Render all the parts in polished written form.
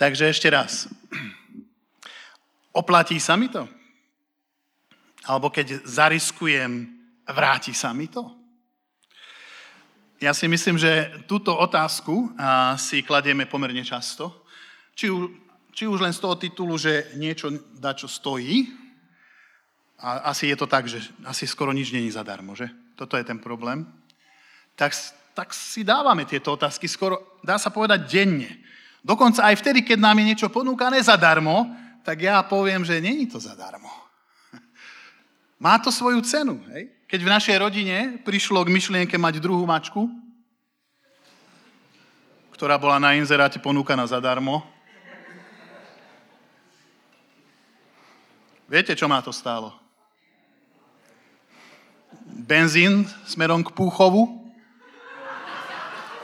Takže ešte raz. Oplatí sa mi to? Alebo keď zariskujem, vráti sa mi to? Ja si myslím, že túto otázku si kladieme pomerne často. Či už len z toho titulu, že niečo dačo stojí. A asi je to tak, že asi skoro nič není zadarmo, že? Toto je ten problém. Tak si dávame tieto otázky skoro, dá sa povedať, denne. Dokonca aj vtedy, keď nám je niečo ponúkané zadarmo, tak ja poviem, že není to zadarmo. Má to svoju cenu, hej? Keď v našej rodine prišlo k myšlienke mať druhú mačku, ktorá bola na inzeráte ponúkaná zadarmo. Viete, čo má to stálo? Benzín smerom k Púchovu.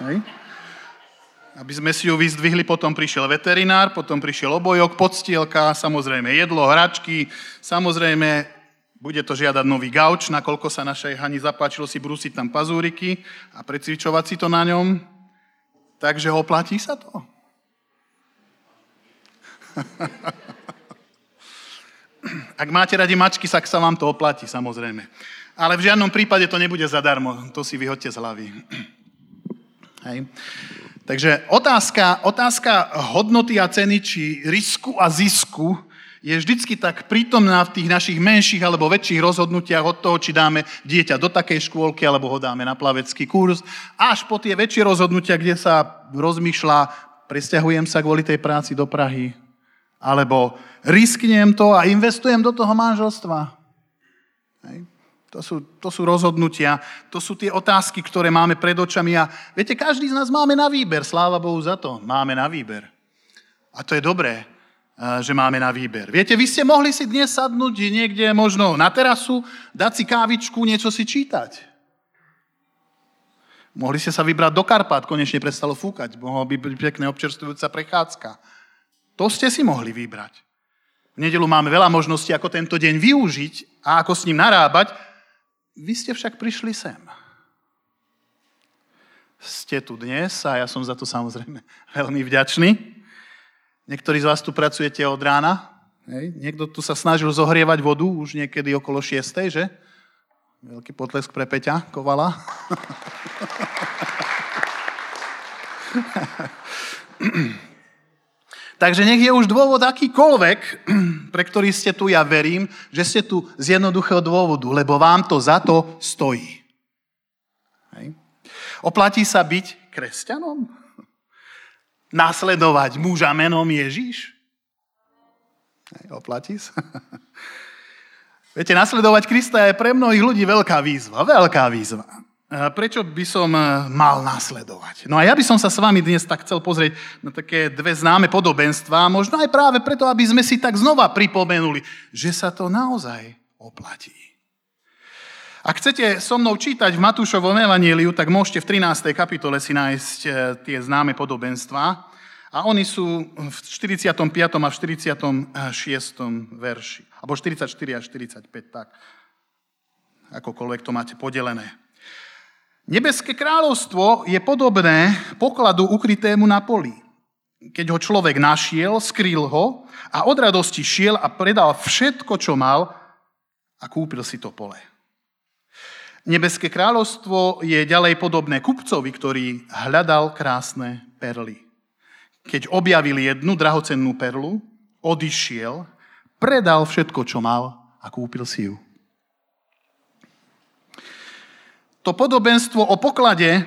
Hej. Aby sme si ju vyzdvihli, potom prišiel veterinár, potom prišiel obojok, podstielka, samozrejme jedlo, hračky, samozrejme... Bude to žiadať nový gauč, nakoľko sa našej Hani zapáčilo si brúsiť tam pazúriky a precvičovať si to na ňom. Takže ho platí sa to. Ak máte radi mačky, tak sa vám to oplatí, samozrejme. Ale v žiadnom prípade to nebude zadarmo. To si vyhoďte z hlavy. Hej. Takže otázka hodnoty a ceny, či risku a zisku, je vždycky tak prítomná v tých našich menších alebo väčších rozhodnutiach od toho, či dáme dieťa do takej škôlky, alebo ho dáme na plavecký kurz, až po tie väčšie rozhodnutia, kde sa rozmýšľa, presťahujem sa kvôli tej práci do Prahy, alebo risknem to a investujem do toho manželstva. Hej. To sú rozhodnutia, to sú tie otázky, ktoré máme pred očami a viete, každý z nás máme na výber, sláva Bohu za to, máme na výber. A to je dobré, že máme na výber. Viete, vy ste mohli si dnes sadnúť niekde možno na terasu, dať si kávičku, niečo si čítať. Mohli ste sa vybrať do Karpát, konečne prestalo fúkať, mohla by byť pekná občerstvujúca prechádzka. To ste si mohli vybrať. V nedeľu máme veľa možností, ako tento deň využiť a ako s ním narábať. Vy ste však prišli sem. Ste tu dnes a ja som za to samozrejme veľmi vďačný. Niektorí z vás tu pracujete od rána. Hej. Niekto tu sa snažil zohrievať vodu už niekedy okolo 6:00, že? Veľký potlesk pre Peťa Kovala. Takže nech je už dôvod akýkoľvek, pre ktorý ste tu, ja verím, že ste tu z jednoduchého dôvodu, lebo vám to za to stojí. Hej. Oplatí sa byť kresťanom? Nasledovať muža menom Ježiš? Oplatí sa? Viete, nasledovať Krista je pre mnohých ľudí veľká výzva. Veľká výzva. Prečo by som mal nasledovať? No a ja by som sa s vami dnes tak chcel pozrieť na také dve známe podobenstvá, možno aj práve preto, aby sme si tak znova pripomenuli, že sa to naozaj oplatí. Ak chcete so mnou čítať v Matúšovom evanjeliu, tak môžete v 13. kapitole si nájsť tie známe podobenstvá. A oni sú v 45. a 46. verši. Alebo 44 a 45, tak. Akokoľvek to máte podelené. Nebeské kráľovstvo je podobné pokladu ukrytému na poli. Keď ho človek našiel, skrýl ho a od radosti šiel a predal všetko, čo mal a kúpil si to pole. Nebeské kráľovstvo je ďalej podobné kupcovi, ktorý hľadal krásne perly. Keď objavil jednu drahocennú perlu, odišiel, predal všetko, čo mal a kúpil si ju. To podobenstvo o poklade,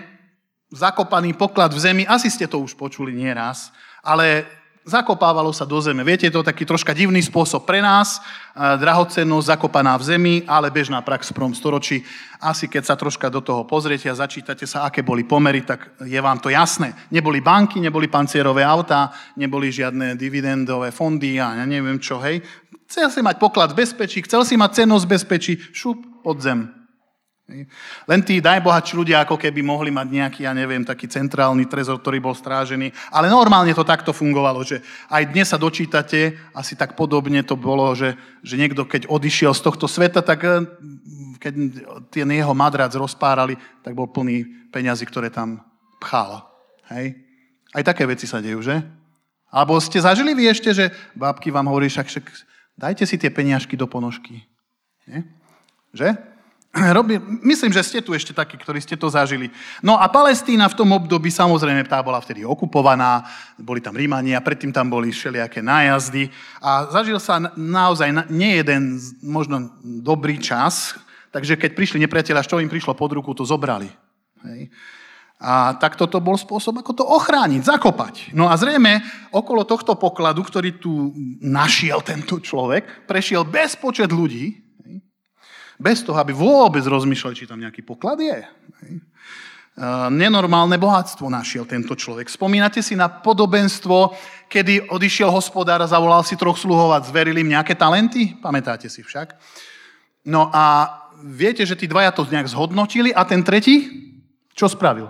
zakopaný poklad v zemi, asi ste to už počuli nieraz, ale zakopávalo sa do zeme. Viete, to je taký troška divný spôsob pre nás, drahocennosť zakopaná v zemi, ale bežná prax v prvom storočí. Asi keď sa troška do toho pozriete a začítate sa, aké boli pomery, tak je vám to jasné. Neboli banky, neboli pancierové autá, neboli žiadne dividendové fondy a ja neviem čo, hej. Chcel si mať poklad v bezpečí, chcel si mať cennosť v bezpečí, šup pod zem. Hej. Len tí najbohatší ľudia ako keby mohli mať nejaký, ja neviem, taký centrálny trezor, ktorý bol strážený. Ale normálne to takto fungovalo, že aj dnes sa dočítate, asi tak podobne to bolo, že niekto, keď odišiel z tohto sveta, tak keď ten jeho madrac rozpárali, tak bol plný peňazí, ktoré tam pchal. Hej. Aj také veci sa dejú, že? Alebo ste zažili vy ešte, že bábky vám hovorí, však dajte si tie peniažky do ponožky. Nie? Že? Myslím, že ste tu ešte takí, ktorí ste to zažili. No a Palestína v tom období, samozrejme, tá bola vtedy okupovaná, boli tam Rímania, predtým tam boli všelijaké nájazdy a zažil sa naozaj nejeden možno dobrý čas, takže keď prišli nepriatelia, čo im prišlo pod ruku, to zobrali. Hej. A tak toto bol spôsob, ako to ochrániť, zakopať. No a zrejme, okolo tohto pokladu, ktorý tu našiel tento človek, prešiel bezpočet ľudí, bez toho, aby vôbec rozmýšľali, či tam nejaký poklad je. Nenormálne bohatstvo našiel tento človek. Spomínate si na podobenstvo, kedy odišiel hospodár a zavolal si 3 sluhov a zverili im nejaké talenty? Pamätáte si však. No a viete, že tí 2 to nejak zhodnotili a ten 3, čo spravil?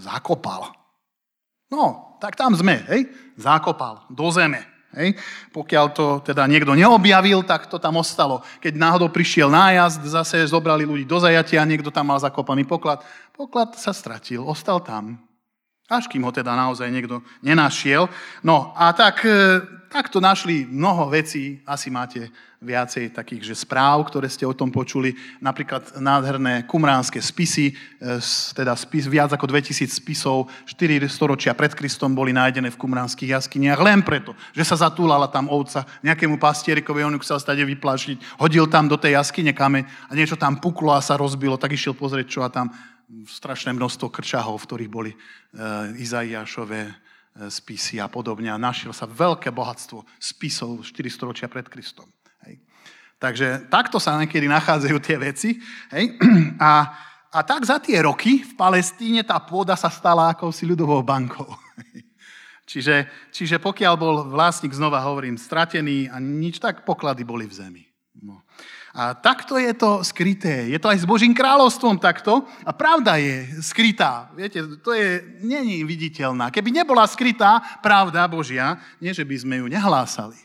Zakopal. No, tak tam sme, hej? Zakopal do zeme, hej? Pokiaľ to teda niekto neobjavil, tak to tam ostalo. Keď náhodou prišiel nájazd, zase zobrali ľudí do zajatia, niekto tam mal zakopaný poklad. Poklad sa stratil, ostal tam. Až kým ho teda naozaj niekto nenašiel. No a takto našli mnoho vecí. Asi máte viacej takých, že správ, ktoré ste o tom počuli. Napríklad nádherné kumránske spisy, teda spis, viac ako 2000 spisov, 4 storočia pred Kristom boli nájdené v kumránskych jaskyniach len preto, že sa zatúlala tam ovca nejakému pastierikovi, on ju chcel stade vyplašiť, hodil tam do tej jaskyne kameň a niečo tam puklo a sa rozbilo, tak išiel pozrieť, čo a tam strašné množstvo krčahov, v ktorých boli Izaiášové spisy a podobne. A našiel sa veľké bohatstvo spisov 400 ročia pred Kristom. Hej. Takže takto sa niekedy nachádzajú tie veci. Hej. A tak za tie roky v Palestíne tá pôda sa stala akousi ľudovou bankou. Hej. Čiže pokiaľ bol vlastník, znova hovorím, stratený a nič, tak poklady boli v zemi. No. A takto je to skryté. Je to aj s Božím kráľovstvom takto. A pravda je skrytá. Viete, to nie je viditeľná. Keby nebola skrytá pravda Božia, nie že by sme ju nehlásali.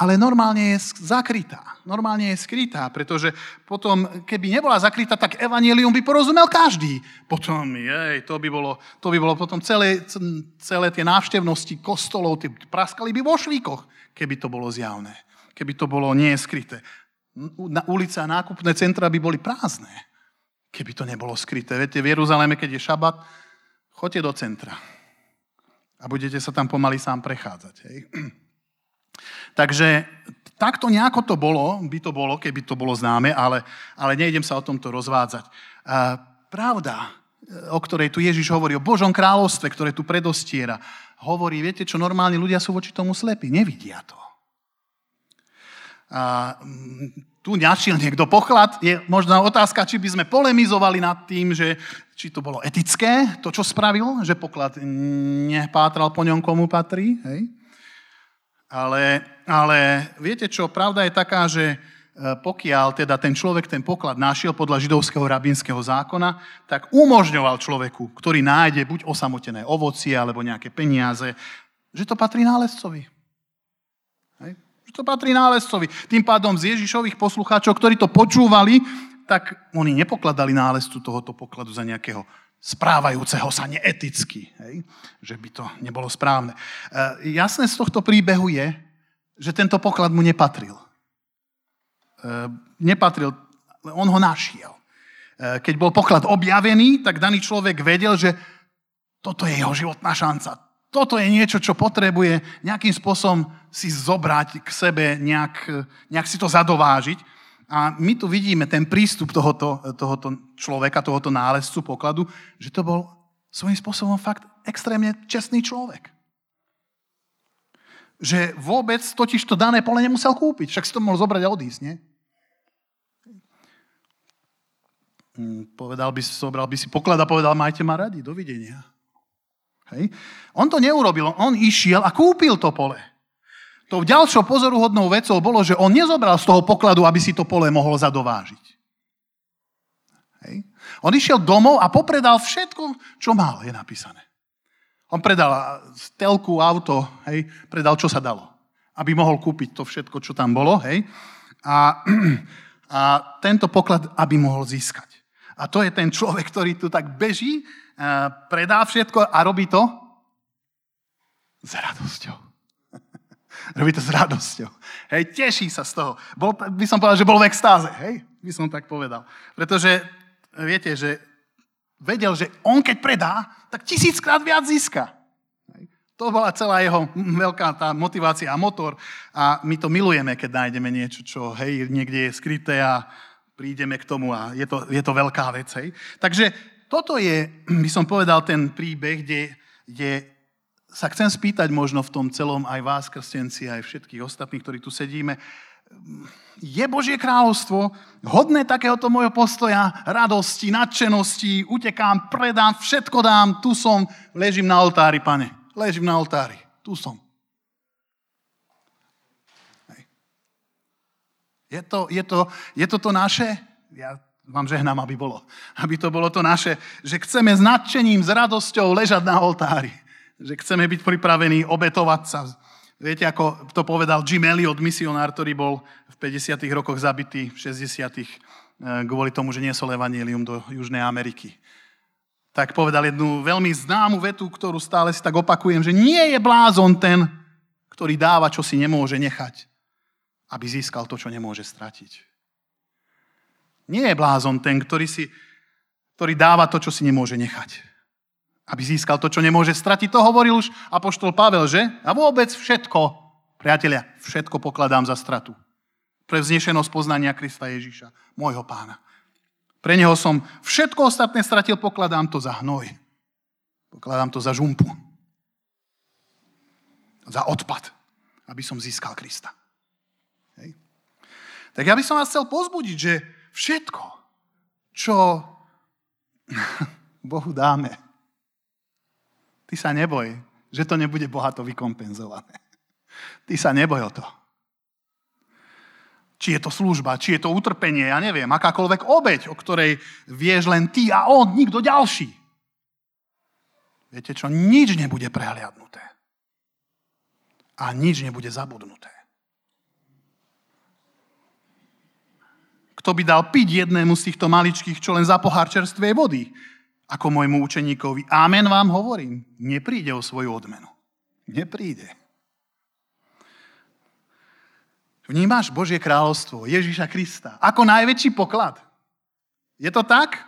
Ale normálne je zakrytá. Normálne je skrytá, pretože potom, keby nebola zakrytá, tak evanjelium by porozumel každý. Potom, to by bolo potom celé tie návštevnosti kostolov, praskali by vo švíkoch, keby to bolo zjavné. Keby to bolo neskryté. Ulice a nákupné centra by boli prázdne, keby to nebolo skryté. Viete, v Jeruzaleme, keď je šabat, choďte do centra a budete sa tam pomaly sám prechádzať. Hej. Takže takto nejako to bolo, by to bolo, keby to bolo známe, ale nejdem sa o tomto rozvádzať. Pravda, o ktorej tu Ježiš hovorí, o Božom kráľovstve, ktoré tu predostiera, hovorí, viete čo, normálni ľudia sú voči tomu slepí, nevidia to. A tu našiel niekto poklad, je možná otázka, či by sme polemizovali nad tým, že či to bolo etické, to, čo spravil, že poklad nepátral po ňom, komu patrí. Hej? Ale viete čo, pravda je taká, že pokiaľ teda ten človek ten poklad našiel podľa židovského rabínskeho zákona, tak umožňoval človeku, ktorý nájde buď osamotené ovocie alebo nejaké peniaze, že to patrí nálezcovi. Hej? To patrí nálezcovi. Tým pádom z Ježišových poslucháčov, ktorí to počúvali, tak oni nepokladali nálezcu tohoto pokladu za nejakého správajúceho sa neeticky. Hej? Že by to nebolo správne. Jasné z tohto príbehu je, že tento poklad mu nepatril. Nepatril, on ho našiel. Keď bol poklad objavený, tak daný človek vedel, že toto je jeho životná šanca. Toto je niečo, čo potrebuje nejakým spôsobom si zobrať k sebe, nejak si to zadovážiť. A my tu vidíme ten prístup tohoto človeka, tohoto nálezcu pokladu, že to bol svojím spôsobom fakt extrémne čestný človek. Že vôbec totiž to dané pole nemusel kúpiť, však si to mohol zobrať a odísť, nie? Zobral by si poklad a povedal, majte ma radi, dovidenia. Hej. On to neurobil, on išiel a kúpil to pole. Tou ďalšou pozoruhodnou vecou bolo, že on nezobral z toho pokladu, aby si to pole mohol zadovážiť. Hej. On išiel domov a popredal všetko, čo mal, je napísané. On predal telku, auto, hej, predal, čo sa dalo, aby mohol kúpiť to všetko, čo tam bolo, hej, a tento poklad, aby mohol získať. A to je ten človek, ktorý tu tak beží, predá všetko a robí to radosťou. Robí to s radosťou. Hej, teší sa z toho. By som povedal, že bol v extáze. Hej, by som tak povedal. Pretože viete, že vedel, že on keď predá, tak 1000-krát viac získa. To bola celá jeho veľká tá motivácia a motor. A my to milujeme, keď nájdeme niečo, čo hej, niekde je skryté a prídeme k tomu a je to veľká vec. Hej. Takže toto je, by som povedal, ten príbeh, kde sa chcem spýtať možno v tom celom aj vás, krstenci, aj všetkých ostatných, ktorí tu sedíme. Je Božie kráľovstvo hodné takéhoto môjho postoja, radosti, nadšenosti, utekám, predám, všetko dám, tu som, ležím na oltári, Pane. Ležím na oltári. Tu som. Hej. Je to naše? Ja vám žehnám, aby bolo. Aby to bolo to naše, že chceme s nadšením, s radosťou ležať na oltári. Že chceme byť pripravení obetovať sa. Viete, ako to povedal Jim Elliot, misionár, ktorý bol v 50. rokoch zabitý, v 60. kvôli tomu, že niesol evanjelium do Južnej Ameriky. Tak povedal jednu veľmi známu vetu, ktorú stále si tak opakujem, že nie je blázon ten, ktorý dáva, čo si nemôže nechať, aby získal to, čo nemôže stratiť. Nie je blázon ten, ktorý dáva to, čo si nemôže nechať, aby získal to, čo nemôže stratiť. To hovoril už apoštol Pavel, že? A vôbec všetko, priatelia, všetko pokladám za stratu. Pre vznešenosť poznania Krista Ježiša, môjho pána. Pre neho som všetko ostatné stratil, pokladám to za hnoj. Pokladám to za žumpu. Za odpad, aby som získal Krista. Hej. Tak ja by som vás chcel pozbudiť, že všetko, čo Bohu dáme, ty sa neboj, že to nebude bohato vykompenzované. Ty sa neboj o to. Či je to služba, či je to utrpenie, ja neviem, akákoľvek obeť, o ktorej vieš len ty a on, nikto ďalší. Viete čo? Nič nebude prehliadnuté. A nič nebude zabudnuté. Kto by dal piť jednému z týchto maličkých, čo len za pohár čerstvej vody? Ako môjmu učeníkovi, amen vám hovorím, nepríde o svoju odmenu. Nepríde. Vnímaš Božie kráľovstvo, Ježiša Krista, ako najväčší poklad. Je to tak?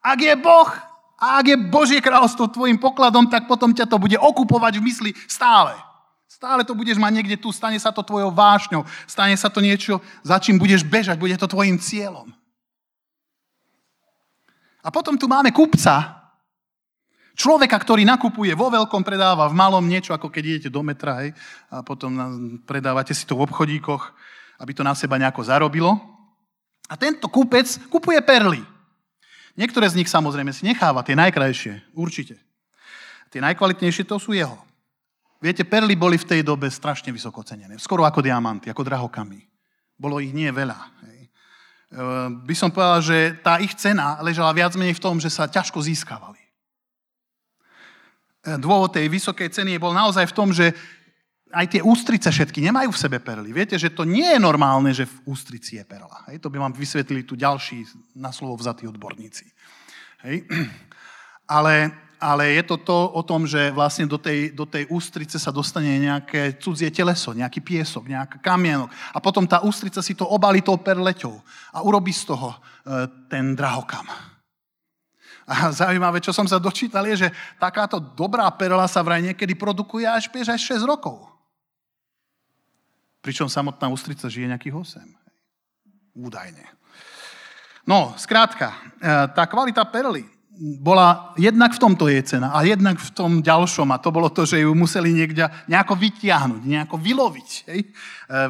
Ak je Boh a ak je Božie kráľovstvo tvojim pokladom, tak potom ťa to bude okupovať v mysli stále. Stále to budeš mať niekde tu, stane sa to tvojou vášňou, stane sa to niečo, za čím budeš bežať, bude to tvojim cieľom. A potom tu máme kupca, človeka, ktorý nakupuje vo veľkom, predáva v malom niečo, ako keď idete do metra, hej, a potom predávate si to v obchodíkoch, aby to na seba nejako zarobilo. A tento kúpec kupuje perly. Niektoré z nich samozrejme si necháva, tie najkrajšie, určite. Tie najkvalitnejšie to sú jeho. Viete, perly boli v tej dobe strašne vysoko cenené. Skoro ako diamanty, ako drahokamy. Bolo ich nie veľa, hej. By som povedal, že tá ich cena ležala viac menej v tom, že sa ťažko získavali. Dôvod tej vysokej ceny bol naozaj v tom, že aj tie ústrice všetky nemajú v sebe perly. Viete, že to nie je normálne, že v ústrici je perla. Hej? To by vám vysvetlili tu ďalší na slovo vzatí odborníci. Hej? Ale je to o tom, že vlastne do tej ústrice sa dostane nejaké cudzie teleso, nejaký piesok, nejaký kamienok. A potom tá ústrica si to obalí tou perleťou a urobí z toho ten drahokam. A zaujímavé, čo som sa dočítal, je, že takáto dobrá perla sa vraj niekedy produkuje až 6 rokov. Pričom samotná ústrica žije nejakých 8. Údajne. No, skrátka, tá kvalita perly bola jednak v tomto jej cena a jednak v tom ďalšom. A to bolo to, že ju museli niekde nejako vytiahnuť, nejako vyloviť. Hej.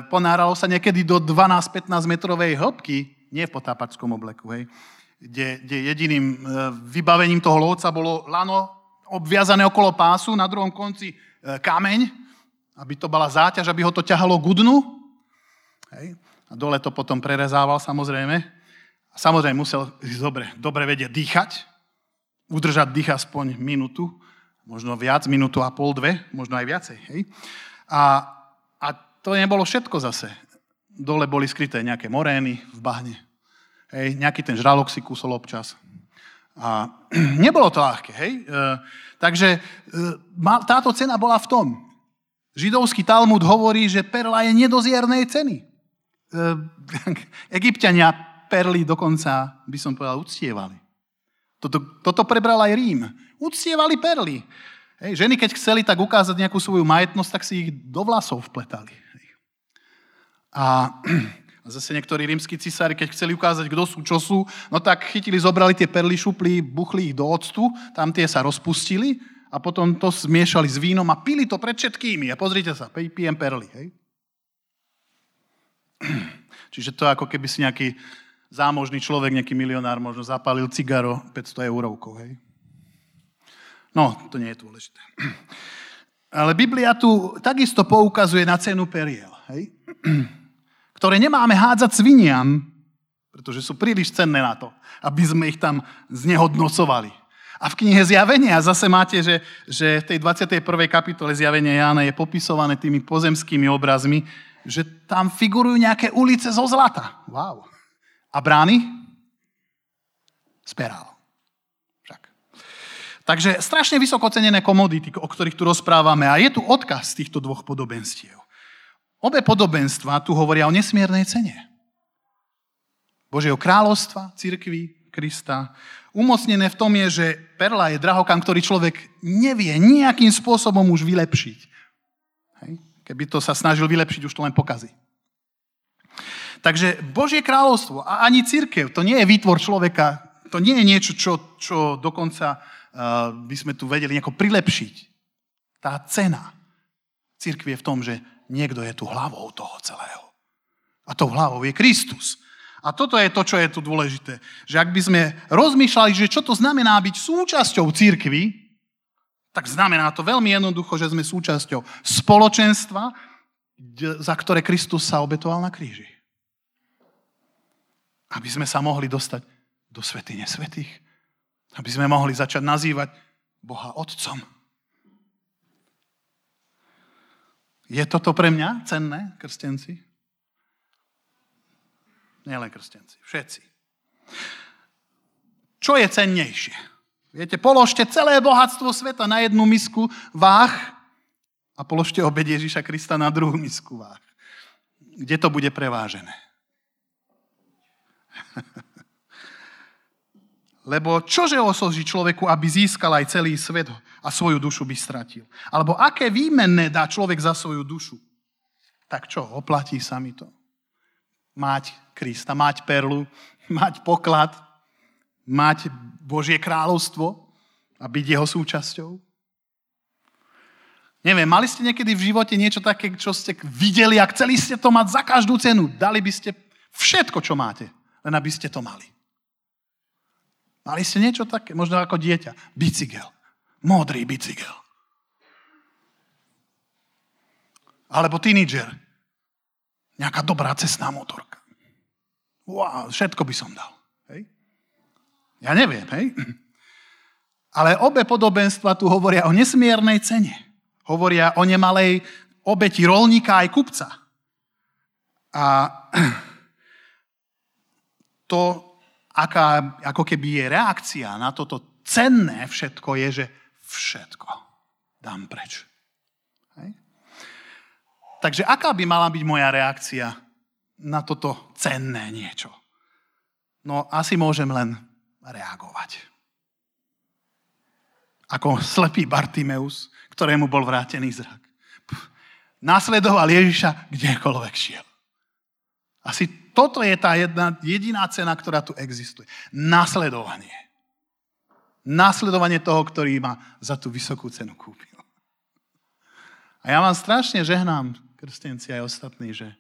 Ponáralo sa niekedy do 12-15 metrovej hĺbky, nie v potápačskom obleku, hej. Kde jediným vybavením toho lovca bolo lano obviazané okolo pásu, na druhom konci kameň, aby to bola záťaž, aby ho to ťahalo k dnu. Hej. A dole to potom prerezával, samozrejme. A samozrejme musel dobre vedieť dýchať, udržať dých aspoň minútu, možno viac, minútu a pol, dve, možno aj viacej. Hej. A to nebolo všetko zase. Dole boli skryté nejaké morény v bahne. Hej, nejaký ten žralok si kúsol občas. A nebolo to ľahké, hej? Takže táto cena bola v tom, Židovský Talmud hovorí, že perla je nedoziernej ceny. Egypťania perly dokonca, by som povedal, uctievali. Toto prebral aj Rím. Uctievali perly. Hej, ženy, keď chceli tak ukázať nejakú svoju majetnosť, tak si ich do vlasov vpletali. Hej. A zase niektorí rímski cisári, keď chceli ukázať, kto sú, čo sú, no tak chytili, zobrali tie perly, šupli, buchli ich do octu, tam tie sa rozpustili a potom to zmiešali s vínom a pili to pred všetkými. A pozrite sa, pijem perly. Hej. Čiže to je ako keby si nejaký zámožný človek, nejaký milionár možno zapálil cigaro 500 eurovkou, hej. No, to nie je dôležité. Ale Biblia tu takisto poukazuje na cenu periel, hej? Ktoré nemáme hádzať sviniam, pretože sú príliš cenné na to, aby sme ich tam znehodnocovali. A v knihe Zjavenia zase máte, že v tej 21. kapitole Zjavenia Jána je popisované tými pozemskými obrazmi, že tam figurujú nejaké ulice zo zlata. Wow. A brány? Z perál. Takže strašne vysoko cenené komodity, o ktorých tu rozprávame. A je tu odkaz týchto dvoch podobenstiev. Obe podobenstva tu hovoria o nesmiernej cene. Božieho kráľovstva, cirkvi, Krista. Umocnené v tom je, že perla je drahokam, ktorý človek nevie nejakým spôsobom už vylepšiť. Hej? Keby to sa snažil vylepšiť, už to len pokazí. Takže Božie kráľovstvo a ani cirkev, to nie je výtvor človeka, to nie je niečo, čo dokonca by sme tu vedeli nejako prilepšiť. Tá cena cirkvi je v tom, že niekto je tu hlavou toho celého. A tou hlavou je Kristus. A toto je to, čo je tu dôležité. Že ak by sme rozmýšľali, že čo to znamená byť súčasťou cirkvi, tak znamená to veľmi jednoducho, že sme súčasťou spoločenstva, za ktoré Kristus sa obetoval na kríži. Aby sme sa mohli dostať do svätyne svätých. Aby sme mohli začať nazývať Boha Otcom. Je toto pre mňa cenné, krstenci? Nielen krstenci, všetci. Čo je cennejšie? Viete, položte celé bohatstvo sveta na jednu misku váh a položte obed Ježiša Krista na druhú misku váh. Kde to bude prevážené? Lebo čože osoží človeku, aby získal aj celý svet a svoju dušu by stratil? Alebo aké výmenné dá človek za svoju dušu? Tak čo, oplatí sa mi to? Mať Krista, mať perlu, mať poklad, mať Božie kráľovstvo a byť jeho súčasťou? Neviem, mali ste niekedy v živote niečo také, čo ste videli a chceli ste to mať za každú cenu? Dali by ste všetko, čo máte, len aby ste to mali. Mali ste niečo také? Možno ako dieťa. Bicykel. Modrý bicykel. Alebo tínidžer. Nejaká dobrá cestná motorka. Wow, všetko by som dal. Hej? Ja neviem, hej? Ale obe podobenstva tu hovoria o nesmiernej cene. Hovoria o nemalej obeti rolníka aj kupca. A to ako keby je reakcia na toto cenné všetko je, že všetko dám preč. Hej? Takže aká by mala byť moja reakcia na toto cenné niečo? No asi môžem len reagovať. Ako slepý Bartimeus, ktorému bol vrátený zrak. Nasledoval Ježiša kdekoľvek šiel. Asi toto je tá jediná cena, ktorá tu existuje. Nasledovanie. Nasledovanie toho, ktorý ma za tú vysokú cenu kúpil. A ja vám strašne žehnám, krstenci aj ostatní, že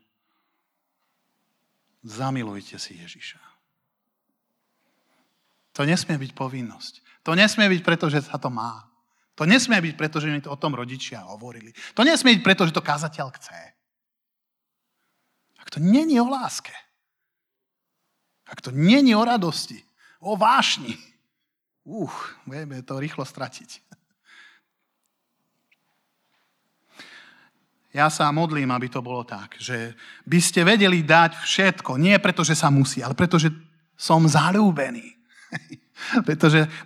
zamilujte si Ježiša. To nesmie byť povinnosť. To nesmie byť preto, že sa to má. To nesmie byť preto, že mi to o tom rodičia hovorili. To nesmie byť preto, že to kázateľ chce. Ak to není o láske, ak to není o radosti, o vášni. Budeme to rýchlo stratiť. Ja sa modlím, aby to bolo tak, že by ste vedeli dať všetko, nie preto, že sa musí, ale preto, že som zaľúbený.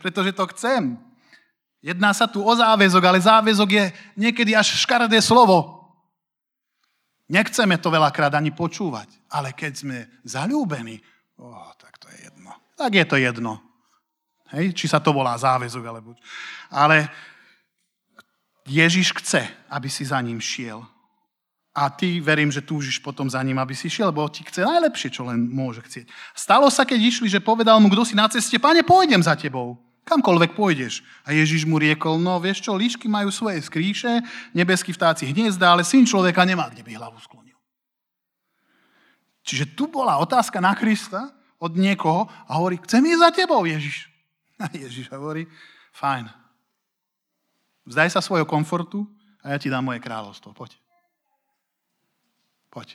pretože to chcem. Jedná sa tu o záväzok, ale záväzok je niekedy až škaredé slovo. Nechceme to veľakrát ani počúvať, ale keď sme zaľúbení, tak to je jedno. Tak je to jedno. Hej? Či sa to volá záväzok, alebo... Ale Ježiš chce, aby si za ním šiel. A ty, verím, že túžiš potom za ním, aby si šiel, lebo ti chce najlepšie, čo len môže chcieť. Stalo sa, keď išli, že povedal mu, kto si na ceste, Pane, pôjdem za tebou. Kamkoľvek pôjdeš. A Ježiš mu riekol, no vieš čo, líšky majú svoje skríše, nebeskí vtáci hniezda, ale syn človeka nemá, kde by hlavu sklonil. Čiže tu bola otázka na Krista od niekoho a hovorí, chcem ísť za tebou, Ježiš. A Ježiš hovorí, fajn. Vzdaj sa svojho komfortu a ja ti dám moje kráľovstvo. Poď. Poď.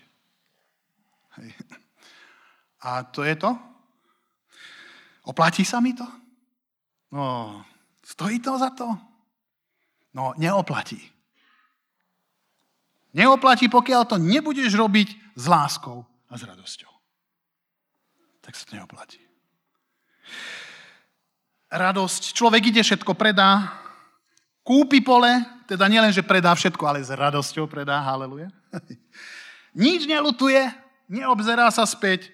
Hej. A to je to? Oplatí sa mi to? No, stojí to za to? No, neoplatí. Neoplatí, pokiaľ to nebudeš robiť s láskou a s radosťou. Tak sa to neoplatí. Radosť. Človek ide, všetko predá. Kúpi pole, teda nielen, že predá všetko, ale s radosťou predá. Haleluja. Nič nelutuje, neobzerá sa späť.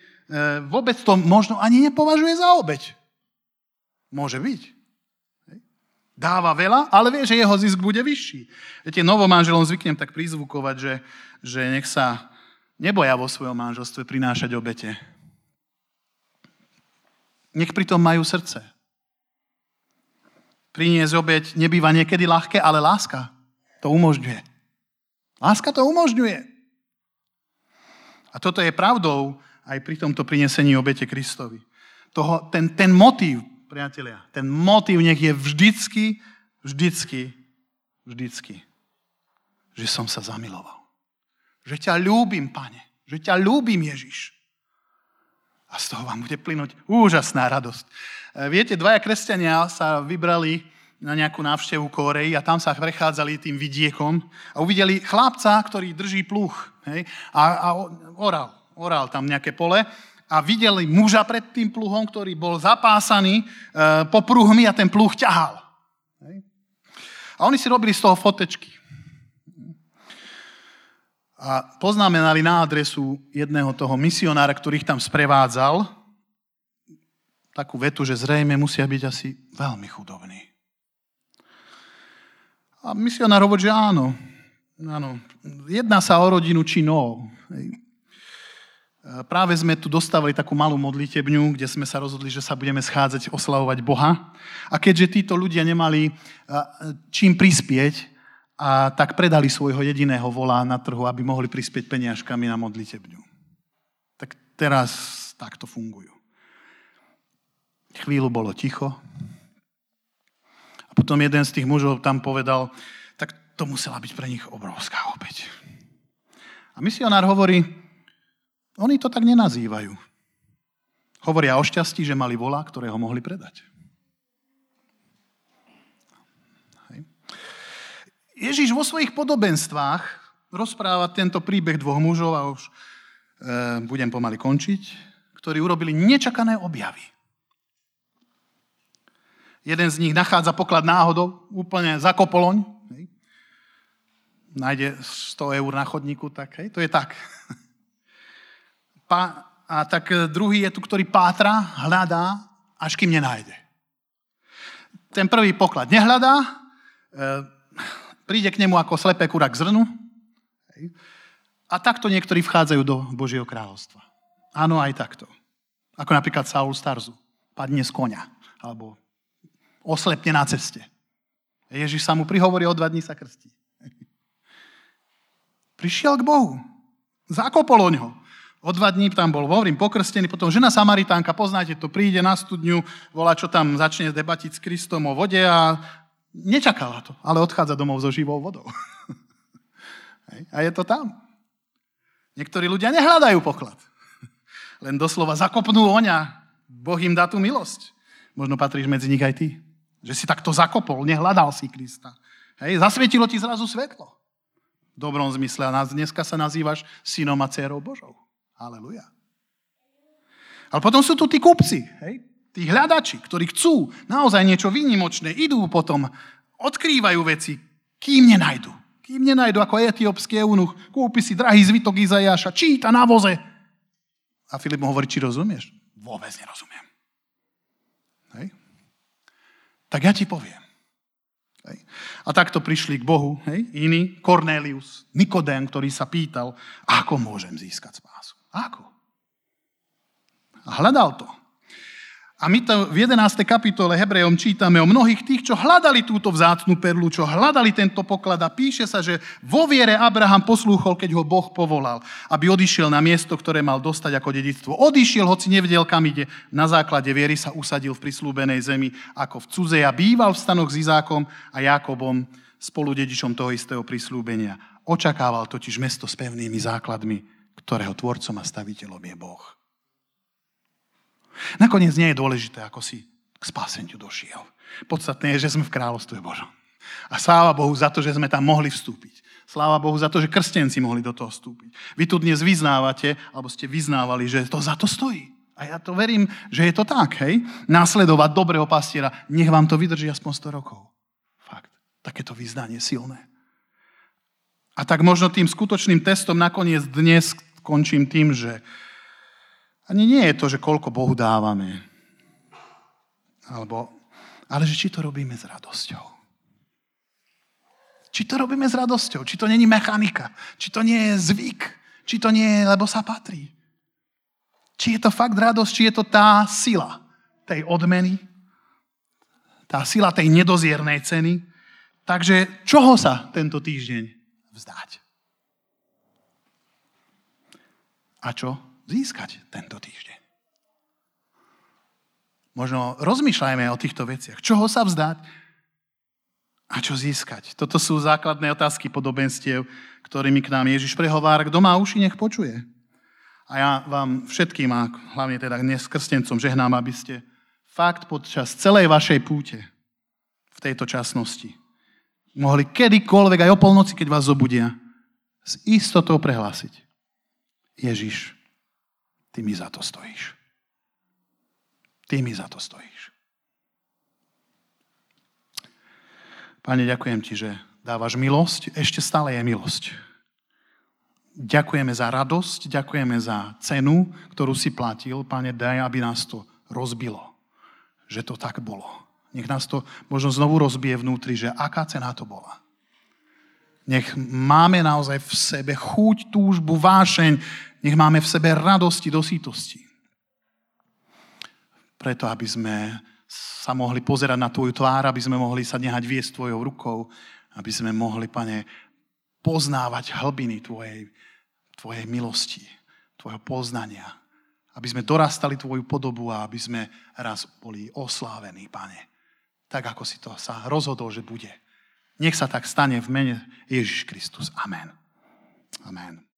Vôbec to možno ani nepovažuje za obeť. Môže byť. Dáva veľa, ale vie, že jeho zisk bude vyšší. Viete, novomanželom zvyknem tak prizvukovať, že nech sa neboja vo svojom manželstve prinášať obete. Nech pritom majú srdce. Priniesť obeť nebýva niekedy ľahké, ale láska to umožňuje. Láska to umožňuje. A toto je pravdou aj pri tomto prinesení obete Kristovi. Ten motív, priatelia, ten motív nech je vždycky, že som sa zamiloval. Že ťa ľúbim, Pane. Že ťa ľúbim, Ježiš. A z toho vám bude plynúť úžasná radosť. Viete, dvaja kresťania sa vybrali na nejakú návštevu Kórei a tam sa prechádzali tým vidiekom a uvideli chlapca, ktorý drží pluh. Hej? A oral tam nejaké pole. A videli muža pred tým pluhom, ktorý bol zapásaný po pruhmi a ten pluh ťahal. A oni si robili z toho fotečky. A poznamenali na adresu jedného toho misionára, ktorých tam sprevádzal, takú vetu, že zrejme musia byť asi veľmi chudobní. A misionár hovorí, že áno. Jedná sa o rodinu činov. Práve sme tu dostávali takú malú modlitebňu, kde sme sa rozhodli, že sa budeme schádzať, oslavovať Boha. A keďže títo ľudia nemali čím prispieť, a tak predali svojho jediného vola na trhu, aby mohli prispieť peniažkami na modlitebňu. Tak teraz takto fungujú. Chvíľu bolo ticho. A potom jeden z tých mužov tam povedal, tak to musela byť pre nich obrovská obeť. A misionár hovorí, oni to tak nenazývajú. Hovoria o šťastí, že mali vola, ktorého mohli predať. Hej. Ježiš vo svojich podobenstvách rozpráva tento príbeh dvoch mužov, a už budem pomaly končiť, ktorí urobili nečakané objavy. Jeden z nich nachádza poklad náhodou, úplne za kopoloň. Hej. Nájde 100 eur na chodníku, tak hej, to je tak. A tak druhý je tu, ktorý pátra, hľadá, až kým nenájde. Ten prvý poklad nehľadá, príde k nemu ako slepé kurá k zrnu. A takto niektorí vchádzajú do Božieho kráľovstva. Áno, aj takto. Ako napríklad Saul Starzu. Padne z konia. Alebo oslepne na ceste. Ježiš sa mu prihovorí, o 2 dní sa krstí. Prišiel k Bohu. Zakopol ho. O 2 dní tam bol Vovrim pokrstený, potom žena Samaritánka, poznáte to, príde na studňu, volá, čo tam začne debatiť s Kristom o vode a nečakala to, ale odchádza domov so živou vodou. A je to tam. Niektorí ľudia nehľadajú poklad. Len doslova zakopnú oňa. Boh im dá tú milosť. Možno patríš medzi nich aj ty. Že si takto zakopol, nehľadal si Krista. Hej, zasvietilo ti zrazu svetlo. V dobrom zmysle. A dneska sa nazývaš synom a dcérou Božou. Aleluja. Ale potom sú tu tí kupci, hej? Tí hľadači, ktorí chcú naozaj niečo výnimočné, idú potom, odkrývajú veci, kým nenajdu, Kým nenajdu ako etiópsky eunuch, kúpi si drahý zvitok Izaiáša, číta na voze. A Filip mu hovorí, či rozumieš? Vôbec nerozumiem. Hej. Tak ja ti poviem. Hej. A takto prišli k Bohu, hej, iný, Cornelius, Nikodem, ktorý sa pýtal, ako môžem získať spásu. Ako? A hľadal to. A my to v 11. kapitole Hebrejom čítame o mnohých tých, čo hľadali túto vzácnu perlu, čo hľadali tento poklad a píše sa, že vo viere Abraham poslúchol, keď ho Boh povolal, aby odišiel na miesto, ktoré mal dostať ako dedičstvo. Odišiel, hoci nevedel, kam ide. Na základe viery sa usadil v prisľúbenej zemi ako v cudzej a býval v stanoch s Izákom a Jakobom, spoludedičom toho istého prisľúbenia. Očakával totiž mesto s pevnými základmi, ktorého tvorcom a staviteľom je Boh. Nakoniec nie je dôležité, ako si k spáseniu došiel. Podstatné je, že sme v kráľovstve Božom. A sláva Bohu za to, že sme tam mohli vstúpiť. Sláva Bohu za to, že krstenci mohli do toho vstúpiť. Vy tu dnes vyznávate, alebo ste vyznávali, že to za to stojí. A ja to verím, že je to tak, hej? Následovať dobrého pastiera. Nech vám to vydrží aspoň 100 rokov. Fakt. Takéto vyznanie silné. A tak možno tým skutočným testom nakoniec dnes končím tým, že ani nie je to, že koľko Bohu dávame, ale že či to robíme s radosťou. Či to robíme s radosťou, či to nie je mechanika, či to nie je zvyk, či to nie je, lebo sa patrí. Či je to fakt radosť, či je to tá sila tej odmeny, tá sila tej nedoziernej ceny. Takže čoho sa tento týždeň vzdať? A čo získať tento týždeň? Možno rozmýšľajme o týchto veciach. Čoho sa vzdať a čo získať? Toto sú základné otázky podobenstiev, ktorými k nám Ježiš prehovára. Kto má uši, nech počuje. A ja vám všetkým, a hlavne teda dnes krstencom, žehnám, aby ste fakt počas celej vašej púte v tejto časnosti mohli kedykoľvek, aj o polnoci, keď vás zobudia, s istotou prehlásiť: Ježiš, ty mi za to stojíš. Ty mi za to stojíš. Pane, ďakujem ti, že dávaš milosť. Ešte stále je milosť. Ďakujeme za radosť, ďakujeme za cenu, ktorú si platil. Pane, daj, aby nás to rozbilo. Že to tak bolo. Nech nás to možno znovu rozbije vnútri, že aká cena to bola. Nech máme naozaj v sebe chuť, túžbu, vášeň. Nech máme v sebe radosti do sítosti. Preto, aby sme sa mohli pozerať na tvoju tvár, aby sme mohli sa nehať viesť tvojou rukou, aby sme mohli, Pane, poznávať hlbiny tvojej milosti, tvojho poznania. Aby sme dorastali tvoju podobu a aby sme raz boli oslávení, Pane. Tak, ako si to sa rozhodol, že bude. Nech sa tak stane v mene Ježiš Kristus. Amen. Amen.